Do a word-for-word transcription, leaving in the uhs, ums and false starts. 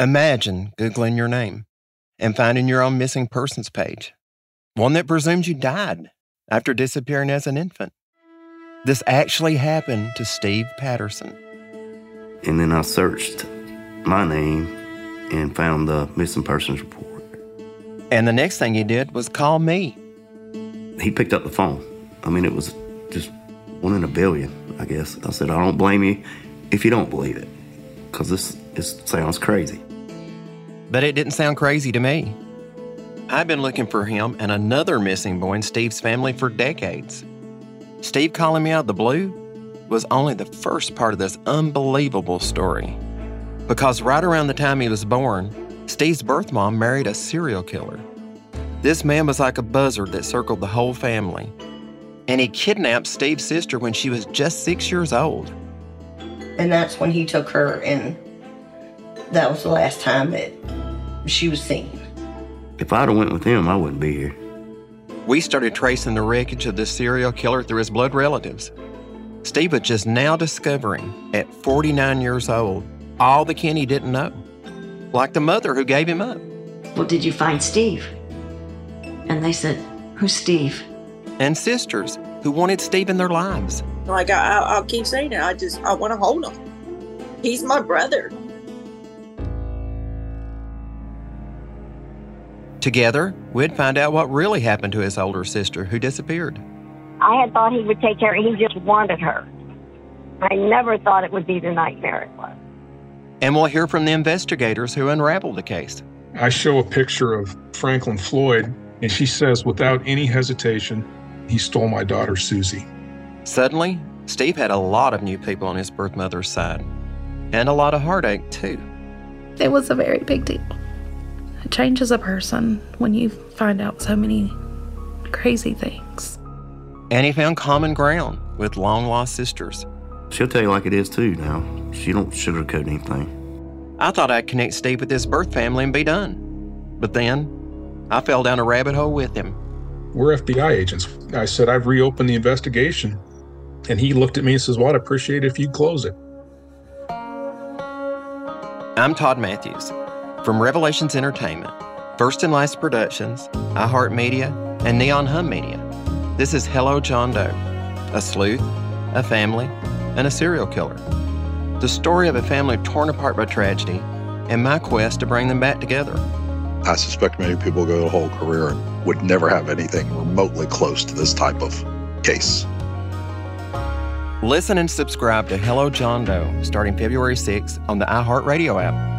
Imagine Googling your name and finding your own missing persons page, one that presumes you died after disappearing as an infant. This actually happened to Steve Patterson. And then I searched my name and found the missing persons report. And the next thing he did was call me. He picked up the phone. I mean, it was just one in a billion, I guess. I said, I don't blame you if you don't believe it, because this is, sounds crazy. But it didn't sound crazy to me. I've been looking for him and another missing boy in Steve's family for decades. Steve calling me out of the blue was only the first part of this unbelievable story. Because right around the time he was born, Steve's birth mom married a serial killer. This man was like a buzzard that circled the whole family. And he kidnapped Steve's sister when she was just six years old. And that's when he took her, and that was the last time that she was seen. If I'd have went with him, I wouldn't be here. We started tracing the wreckage of this serial killer through his blood relatives. Steve was just now discovering, at forty-nine years old, all the kin he didn't know, like the mother who gave him up. Well, did you find Steve? And they said, who's Steve? And sisters who wanted Steve in their lives. Like, I, I'll keep saying it, I just, I want to hold him. He's my brother. Together, we'd find out what really happened to his older sister who disappeared. I had thought he would take care of her. He just wanted her. I never thought it would be the nightmare it was. And we'll hear from the investigators who unraveled the case. I show a picture of Franklin Floyd, and she says, without any hesitation, he stole my daughter, Susie. Suddenly, Steve had a lot of new people on his birth mother's side, and a lot of heartache, too. It was a very big deal. It changes a person when you find out so many crazy things. And he found common ground with long-lost sisters. She'll tell you like it is, too, now. She don't sugarcoat anything. I thought I'd connect Steve with his birth family and be done. But then, I fell down a rabbit hole with him. We're F B I agents. I said, I've reopened the investigation. And he looked at me and says, well, I'd appreciate it if you'd close it. I'm Todd Matthews from Revelations Entertainment, First and Last Productions, iHeart Media, and Neon Hum Media. This is Hello John Doe, a sleuth, a family, and a serial killer. The story of a family torn apart by tragedy and my quest to bring them back together. I suspect many people go their whole career and would never have anything remotely close to this type of case. Listen and subscribe to Hello John Doe starting February sixth on the iHeartRadio app,